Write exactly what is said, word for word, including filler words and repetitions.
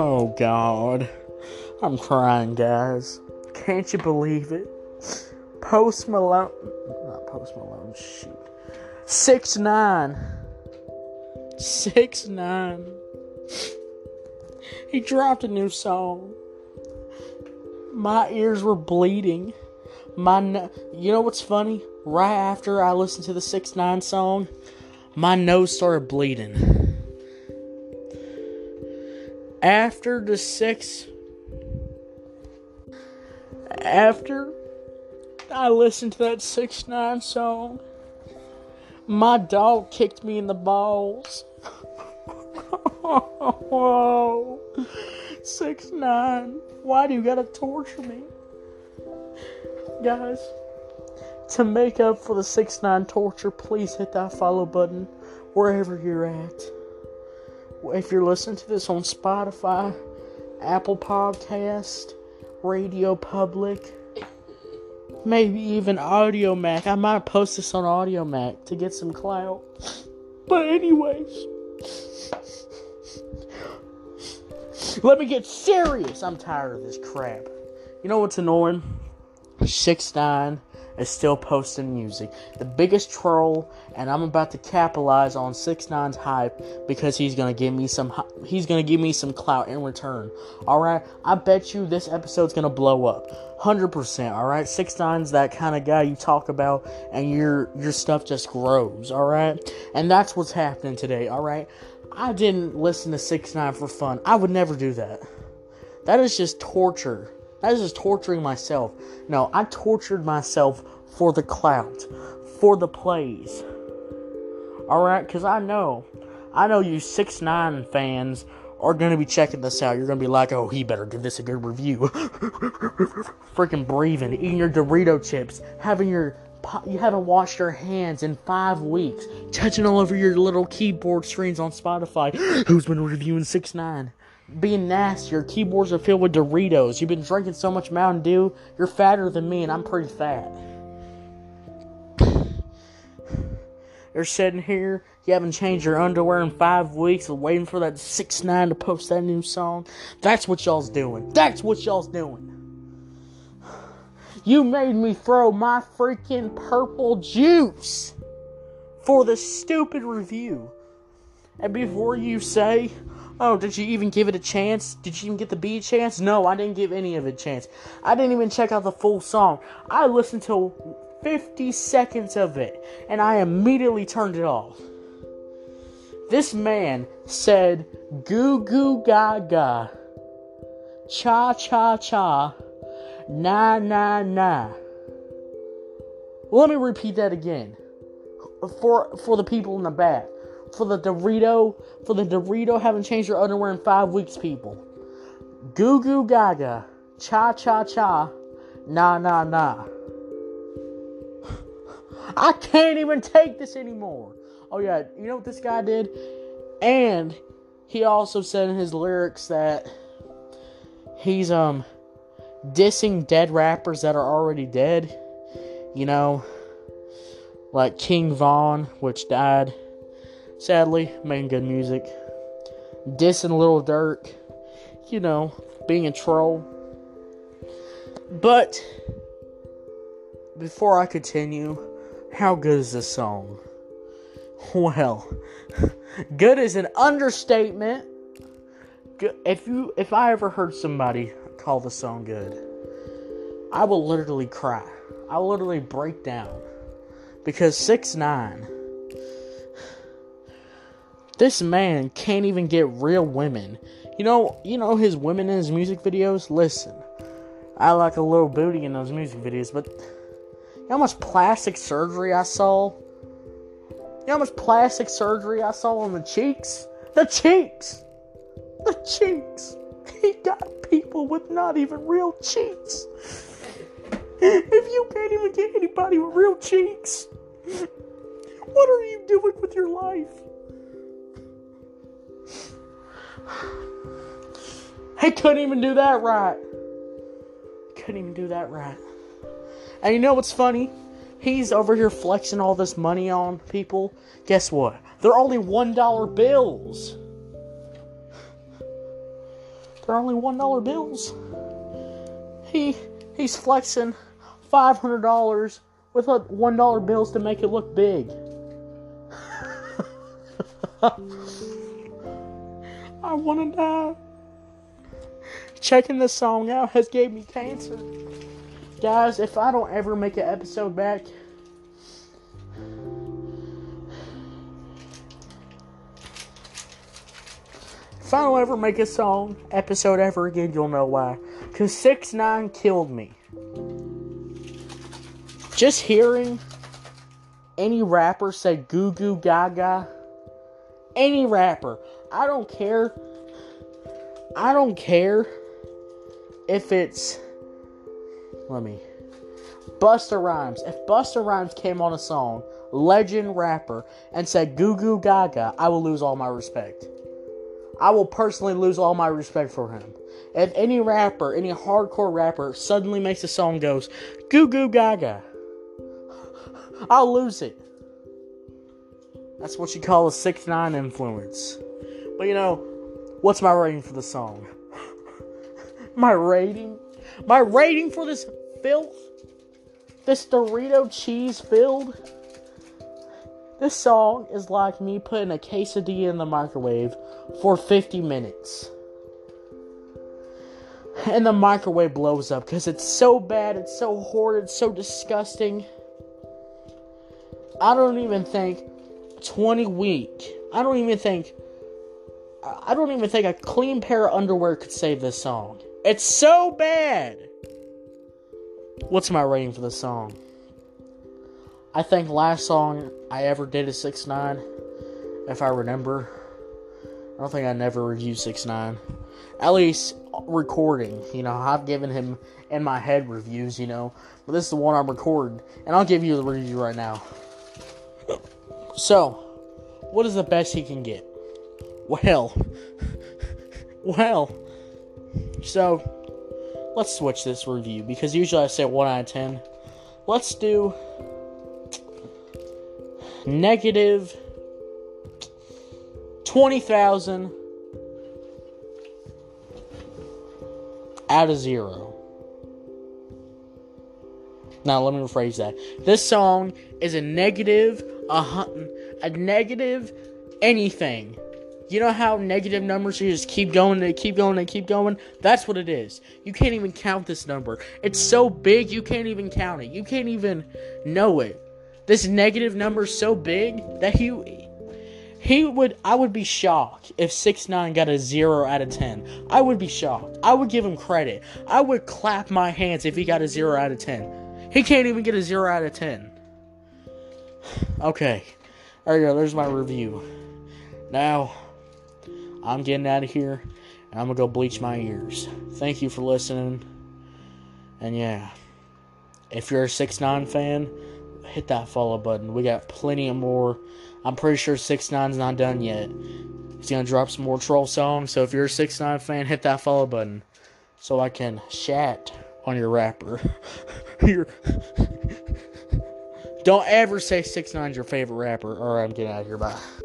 Oh God, I'm crying, guys. Can't you believe it? Post Malone, not Post Malone, shoot. six nine. six nine. He dropped a new song. My ears were bleeding. My, no- you know what's funny? Right after I listened to the six nine song, my nose started bleeding. After the six, after I listened to that six nine song, my dog kicked me in the balls. Whoa, six nine, why do you gotta torture me? Guys, to make up for the six nine torture, please hit that follow button wherever you're at. If you're listening to this on Spotify, Apple Podcast, Radio Public, maybe even Audio Mac. I might post this on Audio Mac to get some clout. But anyways, let me get serious. I'm tired of this crap. You know what's annoying? six nine is still posting music. The biggest troll, and I'm about to capitalize on six nine's hype because he's gonna give me some. He's gonna give me some clout in return. All right, I bet you this episode's gonna blow up, one hundred percent. All right, six nine's that kind of guy you talk about, and your your stuff just grows. All right, and that's what's happening today. All right, I didn't listen to six nine for fun. I would never do that. That is just torture. That is just torturing myself. No, I tortured myself for the clout, for the plays. Alright, because I know, I know you six nine fans are going to be checking this out. You're going to be like, oh, he better give this a good review. Freaking breathing, eating your Dorito chips, having your, you haven't washed your hands in five weeks, touching all over your little keyboard screens on Spotify. Who's been reviewing six nine? Being nasty, your keyboards are filled with Doritos. You've been drinking so much Mountain Dew, you're fatter than me, and I'm pretty fat. You're sitting here, you haven't changed your underwear in five weeks, and waiting for that six nine to post that new song. That's what y'all's doing. That's what y'all's doing. You made me throw my freaking purple juice for the stupid review. And before you say, oh, did you even give it a chance? Did you even get the B chance? No, I didn't give any of it a chance. I didn't even check out the full song. I listened to fifty seconds of it, and I immediately turned it off. This man said, goo goo gaga, cha cha cha, na na na. Let me repeat that again for for the people in the back. For the Dorito, for the Dorito, haven't changed your underwear in five weeks, people. Goo goo gaga, cha cha cha, na na na. I can't even take this anymore. Oh yeah, you know what this guy did? And he also said in his lyrics that he's um dissing dead rappers that are already dead. You know, like King Von, which died. Sadly, making good music, dissing Lil Durk, you know, being a troll. But before I continue, how good is this song? Well, good is an understatement. If you, if I ever heard somebody call the song good, I will literally cry. I will literally break down because six nine. This man can't even get real women. You know, you know his women in his music videos? Listen, I like a little booty in those music videos, but you know how much plastic surgery I saw? You know how much plastic surgery I saw on the cheeks? The cheeks! The cheeks! He got people with not even real cheeks. If you can't even get anybody with real cheeks, what are you doing with your life? He couldn't even do that right. Couldn't even do that right. And you know what's funny? He's over here flexing all this money on people. Guess what? They're only one dollar bills. They're only one dollar bills. He he's flexing five hundred dollars with one dollar bills to make it look big. I want to die. Checking this song out has gave me cancer. Guys, if I don't ever make an episode back, if I don't ever make a song episode ever again, you'll know why. Because six nine killed me. Just hearing any rapper say goo goo gaga. Any rapper. I don't care. I don't care if it's... Let me... Busta Rhymes. If Busta Rhymes came on a song, legend rapper, and said goo goo gaga, I will lose all my respect. I will personally lose all my respect for him. If any rapper, any hardcore rapper, suddenly makes a song goes, goo goo gaga, I'll lose it. That's what you call a six nine influence. But you know, what's my rating for the song? My rating? My rating for this filth? This Dorito cheese filled? This song is like me putting a quesadilla in the microwave for fifty minutes. And the microwave blows up because it's so bad, it's so horrid, it's so disgusting. I don't even think twenty week. I don't even think... I don't even think a clean pair of underwear could save this song. It's so bad! What's my rating for this song? I think last song I ever did is six nine, if I remember. I don't think I never reviewed six nine. At least recording, you know. I've given him in my head reviews, you know. But this is the one I'm recording. And I'll give you the review right now. So, what is the best he can get? Well. well. So, let's switch this review. Because usually I say one out of ten. Let's do... Negative twenty thousand out of zero. Now let me rephrase that. This song is a negative a a negative anything. You know how negative numbers you just keep going and keep going and keep going? That's what it is. You can't even count this number. It's so big you can't even count it. You can't even know it. This negative number is so big that he, he would, I would be shocked if six nine got a zero out of ten. I would be shocked. I would give him credit. I would clap my hands if he got a zero out of ten. He can't even get a zero out of ten. Okay. There you go. There's my review. Now, I'm getting out of here, and I'm going to go bleach my ears. Thank you for listening. And yeah, if you're a six nine fan... hit that follow button. We got plenty of more. I'm pretty sure six nine's not done yet. He's gonna drop some more troll songs. So if you're a six nine fan, hit that follow button, so I can chat on your rapper. your Don't ever say six nine's your favorite rapper. Alright, I'm getting out of here. Bye.